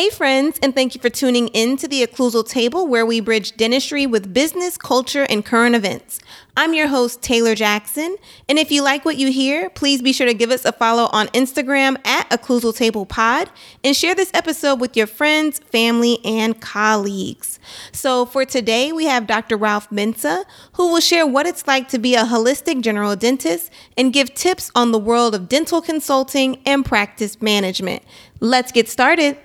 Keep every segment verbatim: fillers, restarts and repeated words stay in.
Hey friends, and thank you for tuning in to the Occlusal Table, where we bridge dentistry with business, culture, and current events. I'm your host, Taylor Jackson, and if you like what you hear, please be sure to give us a follow on Instagram at Occlusal Table Pod, and share this episode with your friends, family, and colleagues. So for today, we have Doctor Ralph Mensah, who will share what it's like to be a holistic general dentist and give tips on the world of dental consulting and practice management. Let's get started.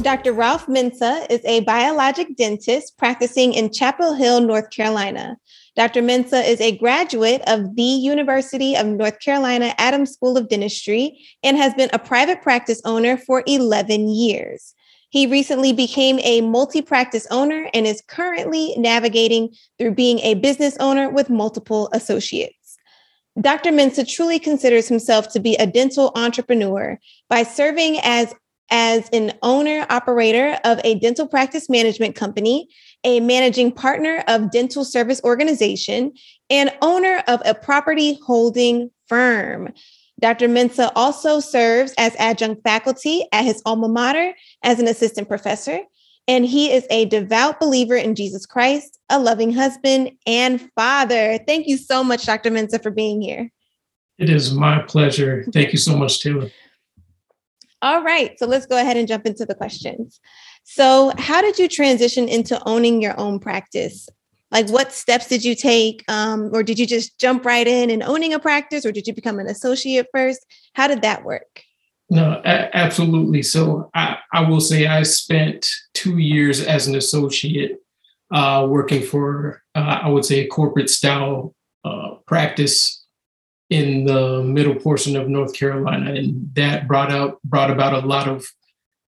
Doctor Ralph Mensah is a biologic dentist practicing in Chapel Hill, North Carolina. Doctor Mensah is a graduate of the University of North Carolina Adams School of Dentistry and has been a private practice owner for eleven years. He recently became a multi-practice owner and is currently navigating through being a business owner with multiple associates. Doctor Mensah truly considers himself to be a dental entrepreneur by serving as, as an owner-operator of a dental practice management company, a managing partner of dental service organization, and owner of a property holding firm. Doctor Mensah also serves as adjunct faculty at his alma mater as an assistant professor, and he is a devout believer in Jesus Christ, a loving husband and father. Thank you so much, Doctor Mensah, for being here. It is my pleasure. Thank you so much, Taylor. All right. So let's go ahead and jump into the questions. So how did you transition into owning your own practice? Like, what steps did you take? Um, or did you just jump right in and owning a practice? Or did you become an associate first? How did that work? No, a- absolutely. So I, I will say I spent two years as an associate uh, working for, uh, I would say, a corporate style uh, practice in the middle portion of North Carolina. And that brought up brought about a lot of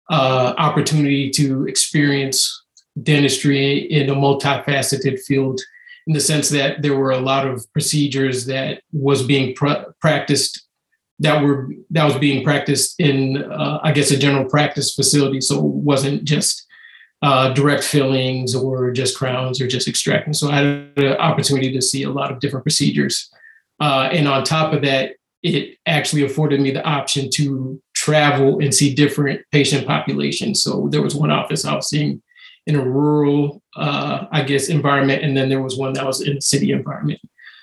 uh, opportunity to experience dentistry in a multifaceted field, in the sense that there were a lot of procedures that was being pr- practiced that were that was being practiced in, uh, I guess, a general practice facility. So it wasn't just uh, direct fillings or just crowns or just extracting. So I had the opportunity to see a lot of different procedures. Uh, and on top of that, it actually afforded me the option to travel and see different patient populations. So there was one office I was seeing in a rural, uh, I guess, environment. And then there was one that was in a city environment.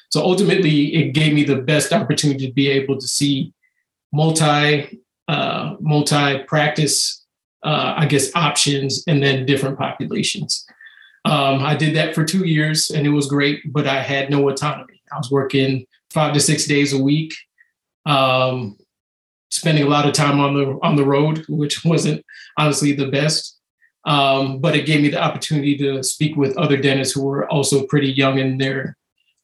So ultimately, it gave me the best opportunity to be able to see multi, uh, multi-practice, uh, I guess, options, and then different populations. Um, I did that for two years, and it was great, but I had no autonomy. I was working five to six days a week, um, spending a lot of time on the on the road, which wasn't honestly the best. Um, but it gave me the opportunity to speak with other dentists who were also pretty young in their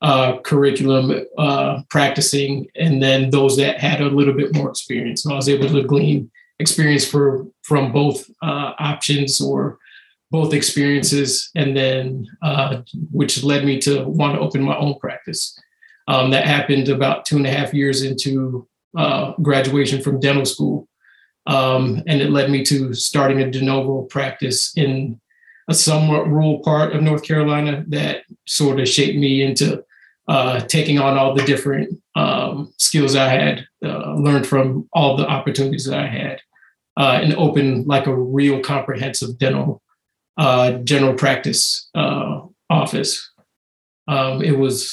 Uh, curriculum uh, practicing, and then those that had a little bit more experience. So I was able to glean experience for from both uh, options or both experiences, and then uh, which led me to want to open my own practice. Um, that happened about two and a half years into uh, graduation from dental school, um, and it led me to starting a de novo practice in a somewhat rural part of North Carolina that sort of shaped me into Uh, taking on all the different um, skills I had uh, learned from all the opportunities that I had, uh, and open like a real comprehensive dental uh, general practice uh, office. Um, it was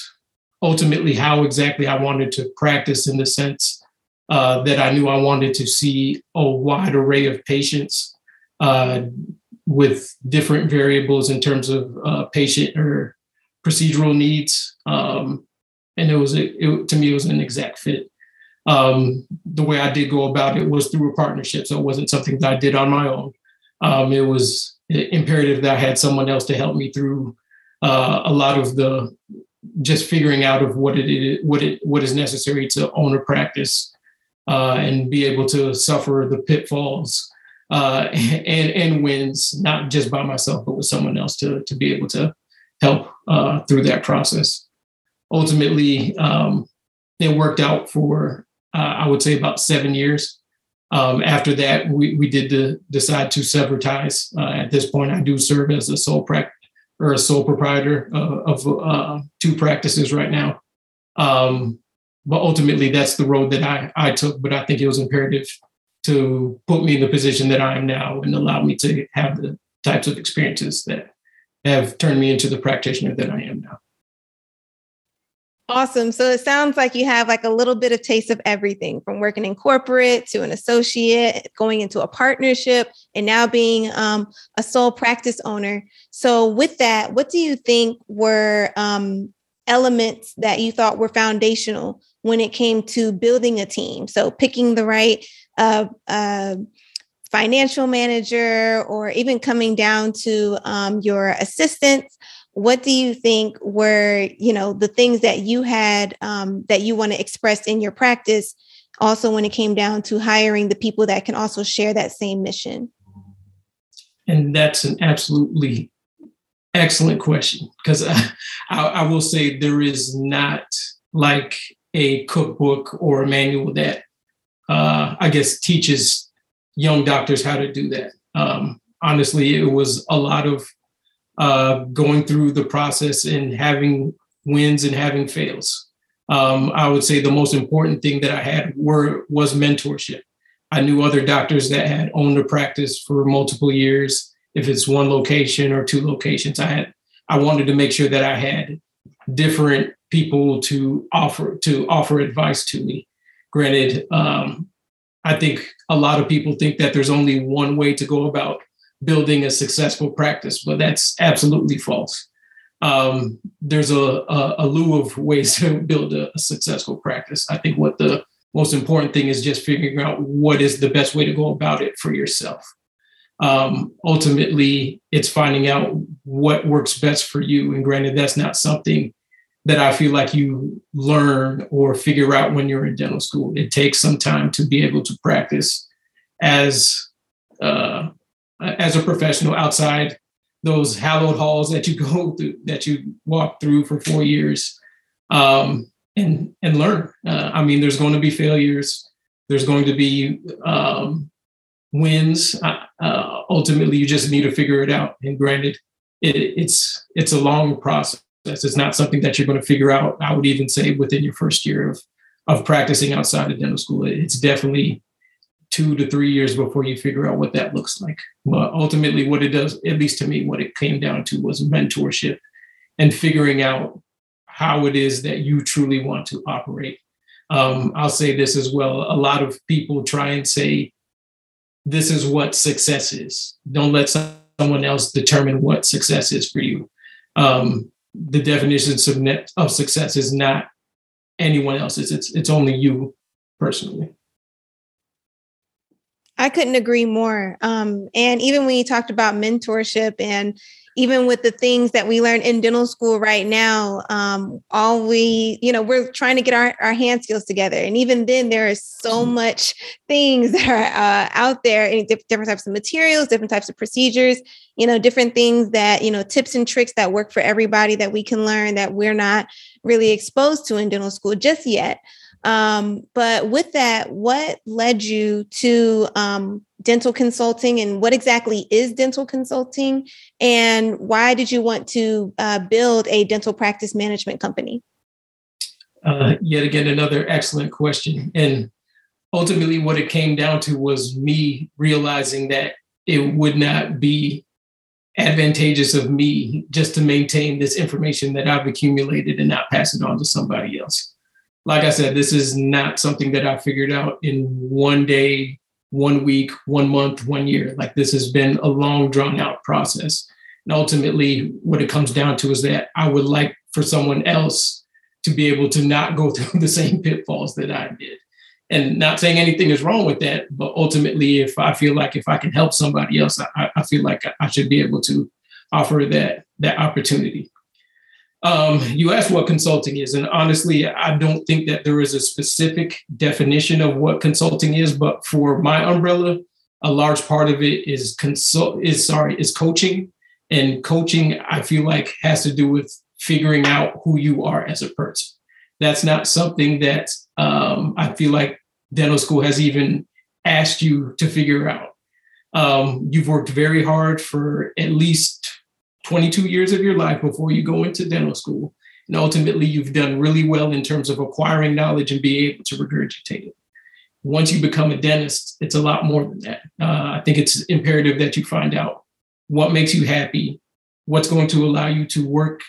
ultimately how exactly I wanted to practice, in the sense uh, that I knew I wanted to see a wide array of patients uh, with different variables in terms of uh, patient or procedural needs, um, and it was a, it, to me it was an exact fit. Um, the way I did go about it was through a partnership, so it wasn't something that I did on my own. Um, it was imperative that I had someone else to help me through uh, a lot of the just figuring out of what it is, what it what is necessary to own a practice, uh, and be able to suffer the pitfalls uh, and and wins, not just by myself, but with someone else to to be able to help uh, through that process. Ultimately, um, it worked out for, uh, I would say, about seven years. Um, after that, we, we did the, decide to sever ties. Uh, at this point, I do serve as a sole pract- or a sole proprietor uh, of uh, two practices right now. Um, But ultimately, that's the road that I, I took. But I think it was imperative to put me in the position that I am now and allow me to have the types of experiences that have turned me into the practitioner that I am now. Awesome. So it sounds like you have like a little bit of taste of everything, from working in corporate to an associate, going into a partnership, and now being um, a sole practice owner. So with that, what do you think were um, elements that you thought were foundational when it came to building a team? So picking the right uh, uh, financial manager, or even coming down to um, your assistants. What do you think were, you know, the things that you had um, that you want to express in your practice, also when it came down to hiring the people that can also share that same mission? And that's an absolutely excellent question, because I, I, I will say there is not like a cookbook or a manual that uh, I guess teaches young doctors how to do that. Um, honestly, it was a lot of Uh, going through the process and having wins and having fails. Um, I would say the most important thing that I had were, was mentorship. I knew other doctors that had owned a practice for multiple years. If it's one location or two locations, I had, I wanted to make sure that I had different people to offer, to offer advice to me. Granted, um, I think a lot of people think that there's only one way to go about building a successful practice, but that's absolutely false. Um, there's a, a, a slew of ways to build a, a successful practice. I think what the most important thing is just figuring out what is the best way to go about it for yourself. Um, ultimately, it's finding out what works best for you. And granted, that's not something that I feel like you learn or figure out when you're in dental school. It takes some time to be able to practice as uh, as a professional outside those hallowed halls that you go through, that you walk through for four years um, and, and learn. Uh, I mean, there's going to be failures. There's going to be um, wins. Uh, ultimately, you just need to figure it out. And granted, it, it's, it's a long process. It's not something that you're going to figure out, I would even say, within your first year of, of practicing outside of dental school. It's definitely two to three years before you figure out what that looks like. But ultimately what it does, at least to me, what it came down to was mentorship and figuring out how it is that you truly want to operate. Um, I'll say this as well. A lot of people try and say, this is what success is. Don't let someone else determine what success is for you. Um, the definition of, of success is not anyone else's. It's, it's only you personally. I couldn't agree more. Um, and even when you talked about mentorship, and even with the things that we learn in dental school right now, um, all we, you know, we're trying to get our, our hand skills together. And even then there is so much things that are uh, out there, and different types of materials, different types of procedures, you know, different things that, you know, tips and tricks that work for everybody that we can learn that we're not really exposed to in dental school just yet. Um, but with that, what led you to um, dental consulting, and what exactly is dental consulting, and why did you want to uh, build a dental practice management company? Uh, yet again, another excellent question. And ultimately what it came down to was me realizing that it would not be advantageous of me just to maintain this information that I've accumulated and not pass it on to somebody else. Like I said, this is not something that I figured out in one day, one week, one month, one year. Like, this has been a long, drawn out process. And ultimately what it comes down to is that I would like for someone else to be able to not go through the same pitfalls that I did. And not saying anything is wrong with that, but ultimately if I feel like if I can help somebody else, I, I feel like I should be able to offer that, that opportunity. Um, you asked what consulting is, and honestly, I don't think that there is a specific definition of what consulting is, but for my umbrella, a large part of it is consult is sorry, is coaching. And coaching, I feel like, has to do with figuring out who you are as a person. That's not something that um, I feel like dental school has even asked you to figure out. Um, you've worked very hard for at least twenty-two years of your life before you go into dental school. And ultimately, you've done really well in terms of acquiring knowledge and being able to regurgitate it. Once you become a dentist, it's a lot more than that. Uh, I think it's imperative that you find out what makes you happy, what's going to allow you to work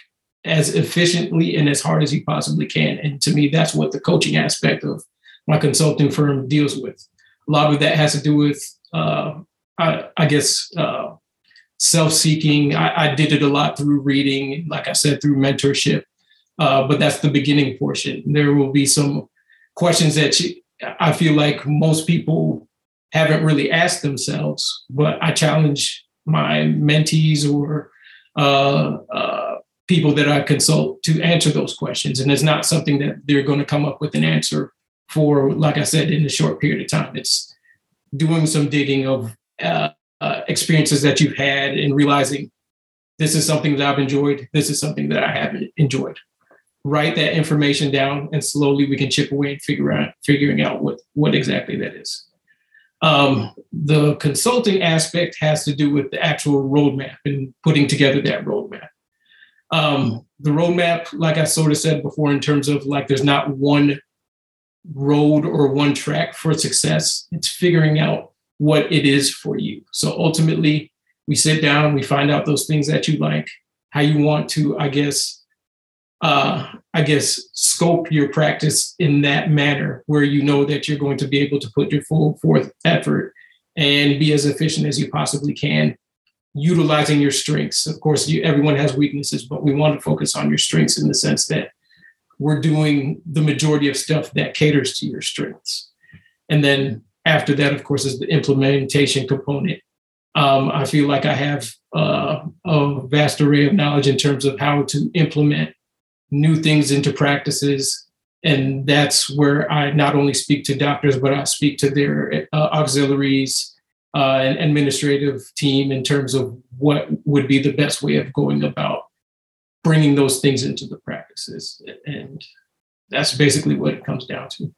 as efficiently and as hard as you possibly can. And to me, that's what the coaching aspect of my consulting firm deals with. A lot of that has to do with, uh, I, I guess, uh, self-seeking. I, I did it a lot through reading, like I said, through mentorship. Uh, but that's the beginning portion. There will be some questions that you, I feel like most people haven't really asked themselves, but I challenge my mentees or uh, uh, people that I consult to answer those questions. And it's not something that they're going to come up with an answer for, like I said, in a short period of time. It's doing some digging of uh, uh, experiences that you've had and realizing this is something that I've enjoyed. This is something that I haven't enjoyed. Write that information down, and slowly we can chip away and figure out figuring out what, what exactly that is. Um, the consulting aspect has to do with the actual roadmap and putting together that roadmap. Um, the roadmap, like I sort of said before, in terms of like, there's not one road or one track for success. It's figuring out what it is for you. So ultimately we sit down, we find out those things that you like, how you want to, I guess, uh, I guess, scope your practice in that manner where you know that you're going to be able to put your full forth effort and be as efficient as you possibly can, utilizing your strengths. Of course, you, everyone has weaknesses, but we want to focus on your strengths in the sense that we're doing the majority of stuff that caters to your strengths. And then after that, of course, is the implementation component. Um, I feel like I have uh, a vast array of knowledge in terms of how to implement new things into practices. And that's where I not only speak to doctors, but I speak to their uh, auxiliaries uh, and administrative team in terms of what would be the best way of going about bringing those things into the practices. And that's basically what it comes down to.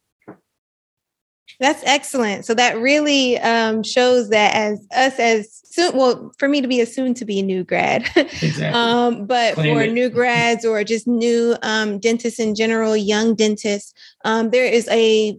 That's excellent. So that really um, shows that as us as soon, well, for me to be a soon to be new grad, exactly. um, but Claim for it. New grads or just new um, dentists in general, young dentists, um, there is a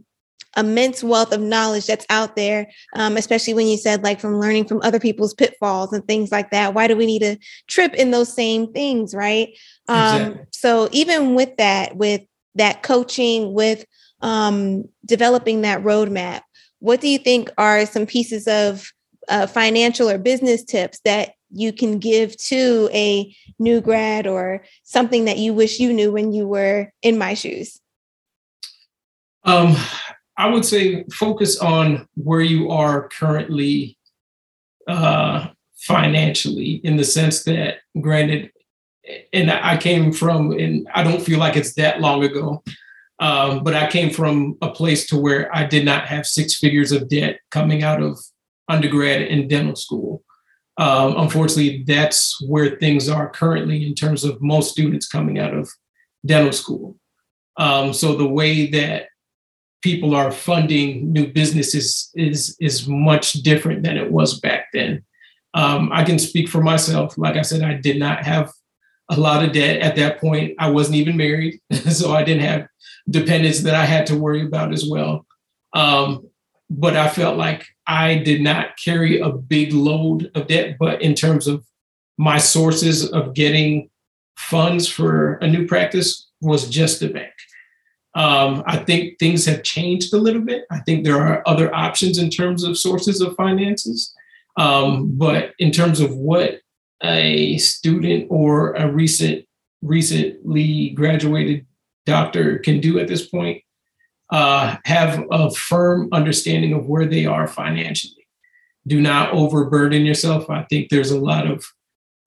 immense wealth of knowledge that's out there, um, especially when you said like from learning from other people's pitfalls and things like that. Why do we need to trip in those same things? Right. Um, exactly. So even with that, with that coaching, with Um, developing that roadmap, what do you think are some pieces of uh, financial or business tips that you can give to a new grad or something that you wish you knew when you were in my shoes? Um, I would say focus on where you are currently uh, financially, in the sense that, granted, and I came from, and I don't feel like it's that long ago, Um, but I came from a place to where I did not have six figures of debt coming out of undergrad and dental school. Um, unfortunately, that's where things are currently in terms of most students coming out of dental school. Um, so the way that people are funding new businesses is, is much different than it was back then. Um, I can speak for myself. Like I said, I did not have a lot of debt at that point. I wasn't even married, so I didn't have dependents that I had to worry about as well. Um, but I felt like I did not carry a big load of debt, but in terms of my sources of getting funds for a new practice was just the bank. Um, I think things have changed a little bit. I think there are other options in terms of sources of finances. Um, but in terms of what a student or a recent, recently graduated doctor can do at this point, uh, have a firm understanding of where they are financially. Do not overburden yourself. I think there's a lot of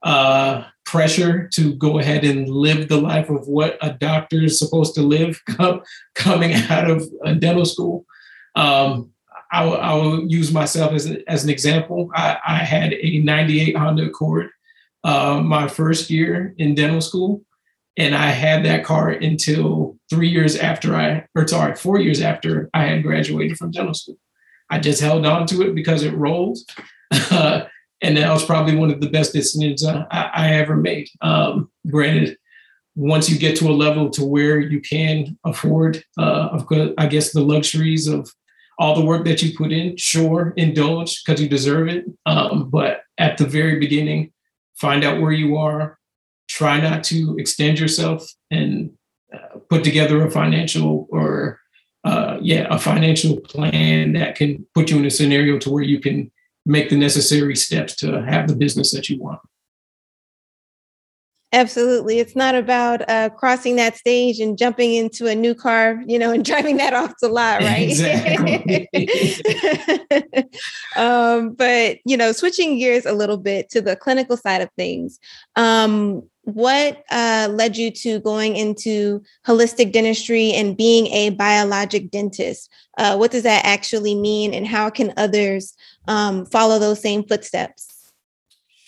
uh, pressure to go ahead and live the life of what a doctor is supposed to live come, coming out of a dental school. Um, I, w- I will use myself as, a, as an example. I, I had a ninety-eight Honda Accord uh, my first year in dental school. And I had that car until three years after I, or sorry, four years after I had graduated from dental school. I just held on to it because it rolled. Uh, and that was probably one of the best decisions I, I ever made. Um, granted, once you get to a level to where you can afford, uh, of course, I guess, the luxuries of all the work that you put in, sure, indulge because you deserve it. Um, but at the very beginning, find out where you are, try not to extend yourself, and uh, put together a financial or, uh, yeah, a financial plan that can put you in a scenario to where you can make the necessary steps to have the business that you want. Absolutely. It's not about uh, crossing that stage and jumping into a new car, you know, and driving that off the lot, right? Exactly. um, but, you know, switching gears a little bit to the clinical side of things, um, what uh, led you to going into holistic dentistry and being a biologic dentist? Uh, what does that actually mean, and how can others um, follow those same footsteps?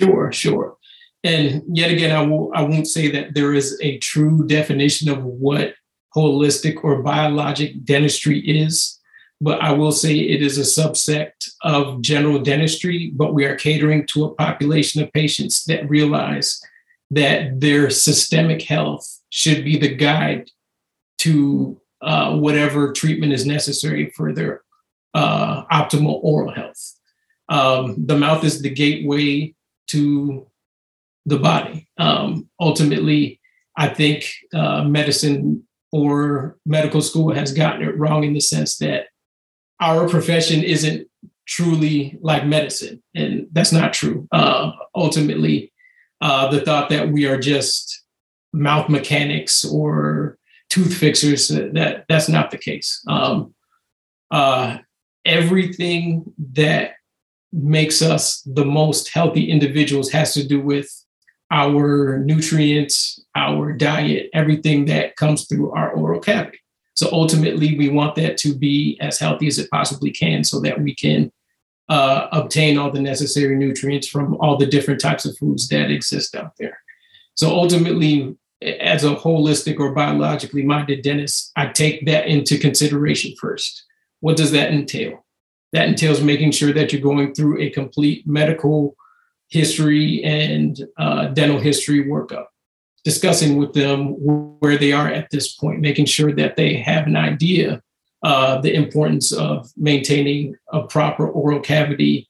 Sure, sure. And yet again, I, will, I won't say that there is a true definition of what holistic or biologic dentistry is, but I will say it is a subset of general dentistry, but we are catering to a population of patients that realize that their systemic health should be the guide to uh, whatever treatment is necessary for their uh, optimal oral health. Um, the mouth is the gateway to the body. Um, ultimately, I think uh, medicine or medical school has gotten it wrong in the sense that our profession isn't truly like medicine. And that's not true. Uh, ultimately, uh, the thought that we are just mouth mechanics or tooth fixers, that that's not the case. Um, uh, everything that makes us the most healthy individuals has to do with our nutrients, our diet, everything that comes through our oral cavity. So ultimately, we want that to be as healthy as it possibly can so that we can uh, obtain all the necessary nutrients from all the different types of foods that exist out there. So ultimately, as a holistic or biologically minded dentist, I take that into consideration first. What does that entail? That entails making sure that you're going through a complete medical history and uh, dental history workup, discussing with them where they are at this point, making sure that they have an idea of uh, the importance of maintaining a proper oral cavity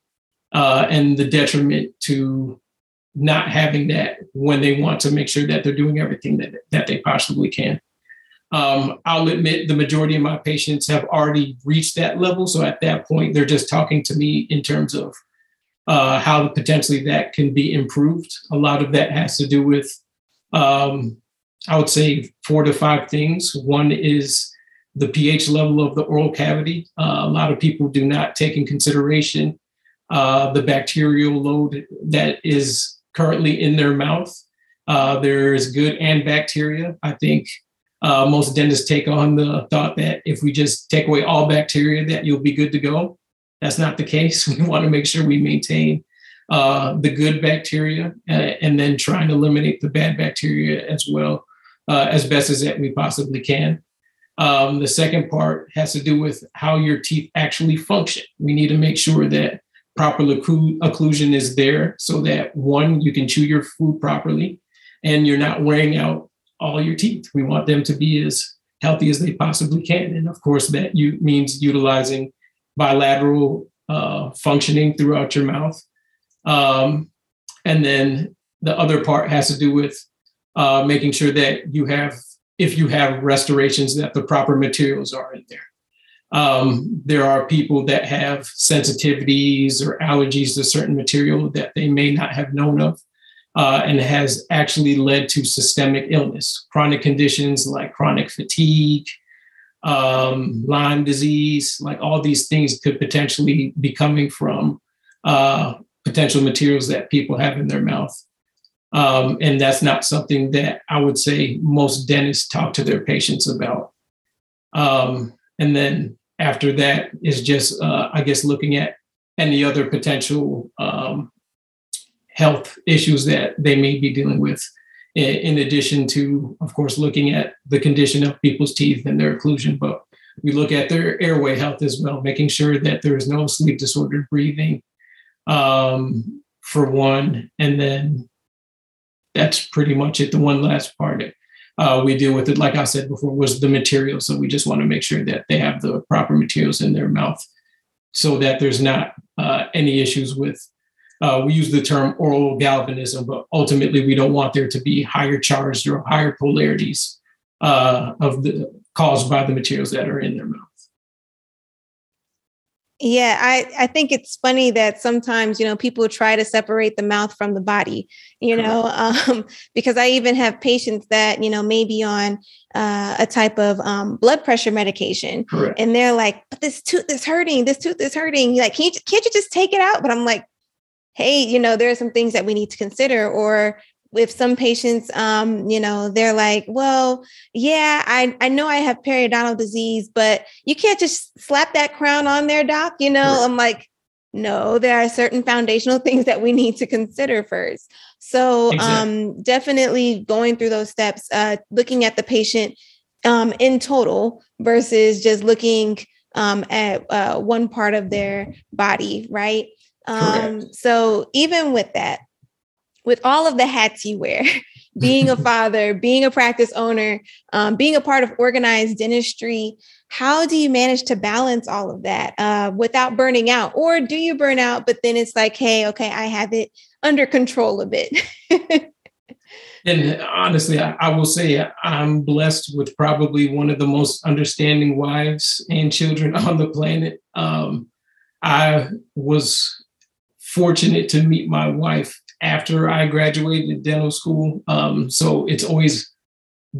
uh, and the detriment to not having that when they want to make sure that they're doing everything that, that they possibly can. Um, I'll admit the majority of my patients have already reached that level. So at that point, they're just talking to me in terms of Uh, how potentially that can be improved. A lot of that has to do with, um, I would say, four to five things. One is the pH level of the oral cavity. Uh, a lot of people do not take in consideration uh, the bacterial load that is currently in their mouth. Uh, there is good and bacteria. I think uh, most dentists take on the thought that if we just take away all bacteria, that you'll be good to go. That's not the case. We want to make sure we maintain uh, the good bacteria uh, and then try and eliminate the bad bacteria as well uh, as best as that we possibly can. Um, the second part has to do with how your teeth actually function. We need to make sure that proper occlusion is there so that, one, you can chew your food properly and you're not wearing out all your teeth. We want them to be as healthy as they possibly can. And of course, that you, means utilizing bilateral uh, functioning throughout your mouth. Um, and then the other part has to do with uh, making sure that you have, if you have restorations, that the proper materials are in there. Um, there are people that have sensitivities or allergies to certain material that they may not have known of uh, and has actually led to systemic illness, chronic conditions like chronic fatigue, Um, Lyme disease, like all these things could potentially be coming from uh, potential materials that people have in their mouth. Um, and that's not something that I would say most dentists talk to their patients about. Um, and then after that is just, uh, I guess, looking at any other potential um, health issues that they may be dealing with, in addition to, of course, looking at the condition of people's teeth and their occlusion. But we look at their airway health as well, making sure that there is no sleep disordered breathing, um, for one. And then that's pretty much it. The one last part, uh, we deal with it, like I said before, was the material. So we just want to make sure that they have the proper materials in their mouth so that there's not uh, any issues with, uh, we use the term oral galvanism, but ultimately we don't want there to be higher charged or higher polarities uh, of the caused by the materials that are in their mouth. Yeah, I, I think it's funny that sometimes, you know, people try to separate the mouth from the body, you know, um, because I even have patients that, you know, maybe on uh, a type of um, blood pressure medication. Correct. And they're like, but this tooth is hurting. This tooth is hurting. Like, can't you, can't you just take it out? But I'm like, hey, you know, there are some things that we need to consider. Or if some patients, um, you know, they're like, well, yeah, I, I know I have periodontal disease, but you can't just slap that crown on there, doc. You know, right. I'm like, no, there are certain foundational things that we need to consider first. So exactly. um, definitely going through those steps, uh, looking at the patient um, in total versus just looking um, at uh, one part of their body. Right. Um, so even with that, with all of the hats you wear, being a father, being a practice owner, um, being a part of organized dentistry, how do you manage to balance all of that uh, without burning out? Or do you burn out, but then it's like, hey, okay, I have it under control a bit. And honestly, I, I will say I'm blessed with probably one of the most understanding wives and children on the planet. Um, I was fortunate to meet my wife after I graduated dental school. Um, so it's always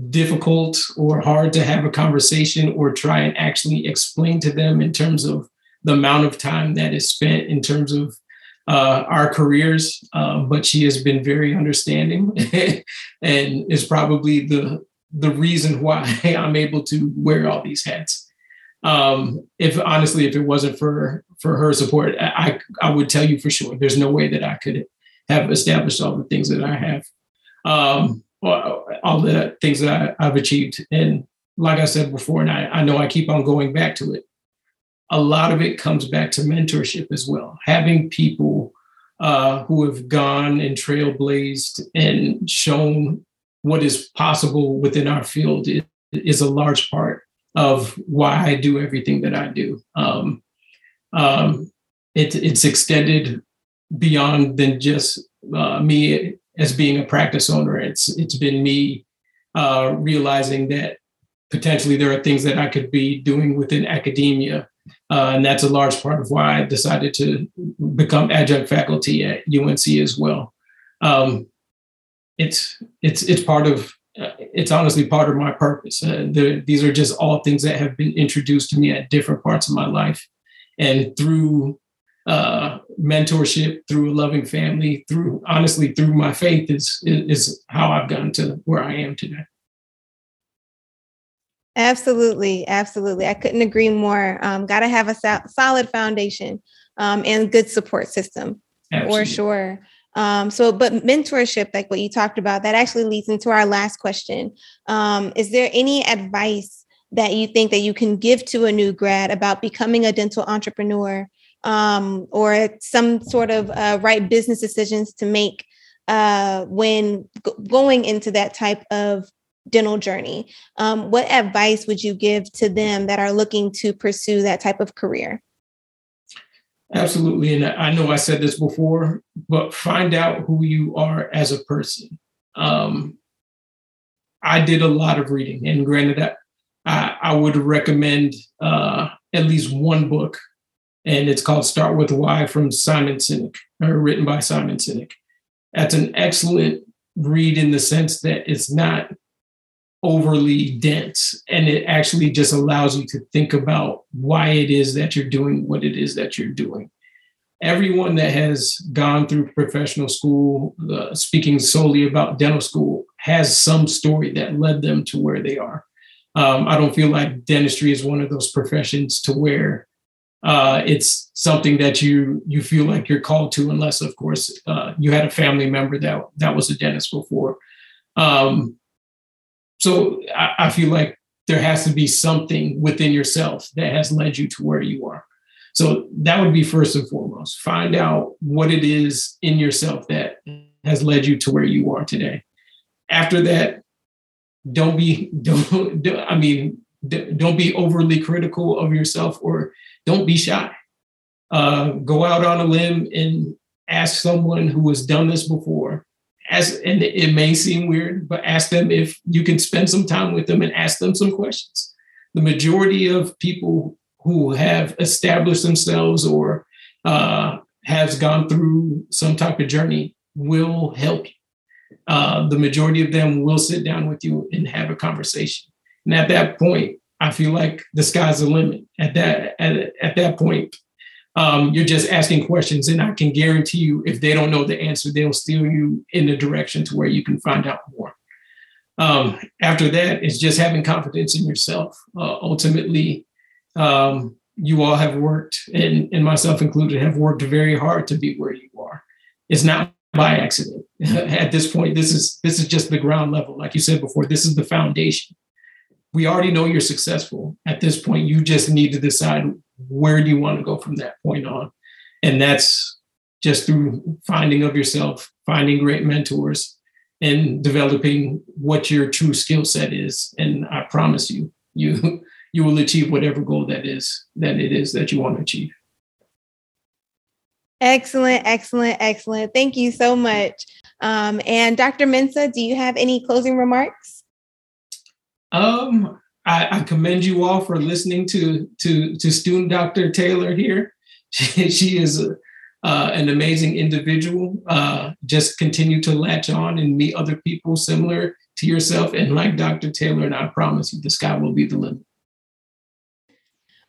difficult or hard to have a conversation or try and actually explain to them in terms of the amount of time that is spent in terms of uh, our careers. Uh, but she has been very understanding and is probably the, the reason why I'm able to wear all these hats. Um, if honestly, if it wasn't for, for her support, I, I would tell you for sure, there's no way that I could have established all the things that I have, um, all the things that I, I've achieved. And like I said before, and I, I know I keep on going back to it, a lot of it comes back to mentorship as well. Having people uh, who have gone and trailblazed and shown what is possible within our field is, is a large part of why I do everything that I do. Um, um, it, it's extended beyond than just uh, me as being a practice owner. It's it's been me uh, realizing that potentially there are things that I could be doing within academia. Uh, and that's a large part of why I decided to become adjunct faculty at U N C as well. Um, it's it's it's part of, uh, it's honestly part of my purpose. Uh, the, these are just all things that have been introduced to me at different parts of my life. And through Uh, mentorship, through a loving family, through honestly, through my faith is, is, is how I've gotten to where I am today. Absolutely. Absolutely. I couldn't agree more. Um, Got to have a so- solid foundation um, and good support system. Absolutely. For sure. Um, so, but mentorship, like what you talked about, that actually leads into our last question. Um, is there any advice that you think that you can give to a new grad about becoming a dental entrepreneur? Um, or some sort of uh, right business decisions to make uh, when g- going into that type of dental journey. Um, what advice would you give to them that are looking to pursue that type of career? Absolutely. And I know I said this before, but find out who you are as a person. Um, I did a lot of reading, and granted, I, I, I would recommend uh, at least one book. And it's called Start With Why from Simon Sinek, or written by Simon Sinek. That's an excellent read in the sense that it's not overly dense, and it actually just allows you to think about why it is that you're doing what it is that you're doing. Everyone that has gone through professional school, uh, speaking solely about dental school, has some story that led them to where they are. Um, I don't feel like dentistry is one of those professions to where Uh, it's something that you you feel like you're called to, unless, of course, uh, you had a family member that that was a dentist before. Um, so I, I feel like there has to be something within yourself that has led you to where you are. So that would be first and foremost. Find out what it is in yourself that has led you to where you are today. After that, don't be, don't, don't I mean, don't be overly critical of yourself, or don't be shy. Uh, go out on a limb and ask someone who has done this before. Ask, and it may seem weird, but ask them if you can spend some time with them and ask them some questions. The majority of people who have established themselves or uh, has gone through some type of journey will help you. Uh, the majority of them will sit down with you and have a conversation. And at that point, I feel like the sky's the limit. At that at, at that point, um, you're just asking questions, and I can guarantee you, if they don't know the answer, they'll steer you in the direction to where you can find out more. Um, after that, it's just having confidence in yourself. Uh, ultimately, um, you all have worked, and, and myself included, have worked very hard to be where you are. It's not by accident. At this point, this is this is just the ground level. Like you said before, this is the foundation. We already know you're successful. At this point, you just need to decide where do you want to go from that point on. And that's just through finding of yourself, finding great mentors, and developing what your true skill set is. And I promise you, you you will achieve whatever goal that is, that it is that you want to achieve. Excellent, excellent, excellent. Thank you so much. Um, and Doctor Mensah, do you have any closing remarks? Um, I, I commend you all for listening to to, to student Doctor Taylor here. She, she is a, uh, an amazing individual. Uh, just continue to latch on and meet other people similar to yourself and like Doctor Taylor. And I promise you, the sky will be the limit.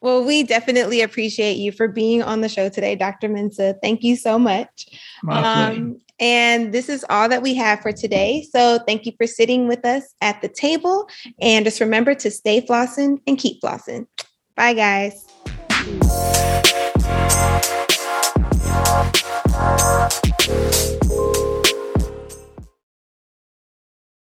Well, we definitely appreciate you for being on the show today, Doctor Mensah. Thank you so much. Um, and this is all that we have for today. So thank you for sitting with us at the table. And just remember to stay flossing and keep flossing. Bye, guys.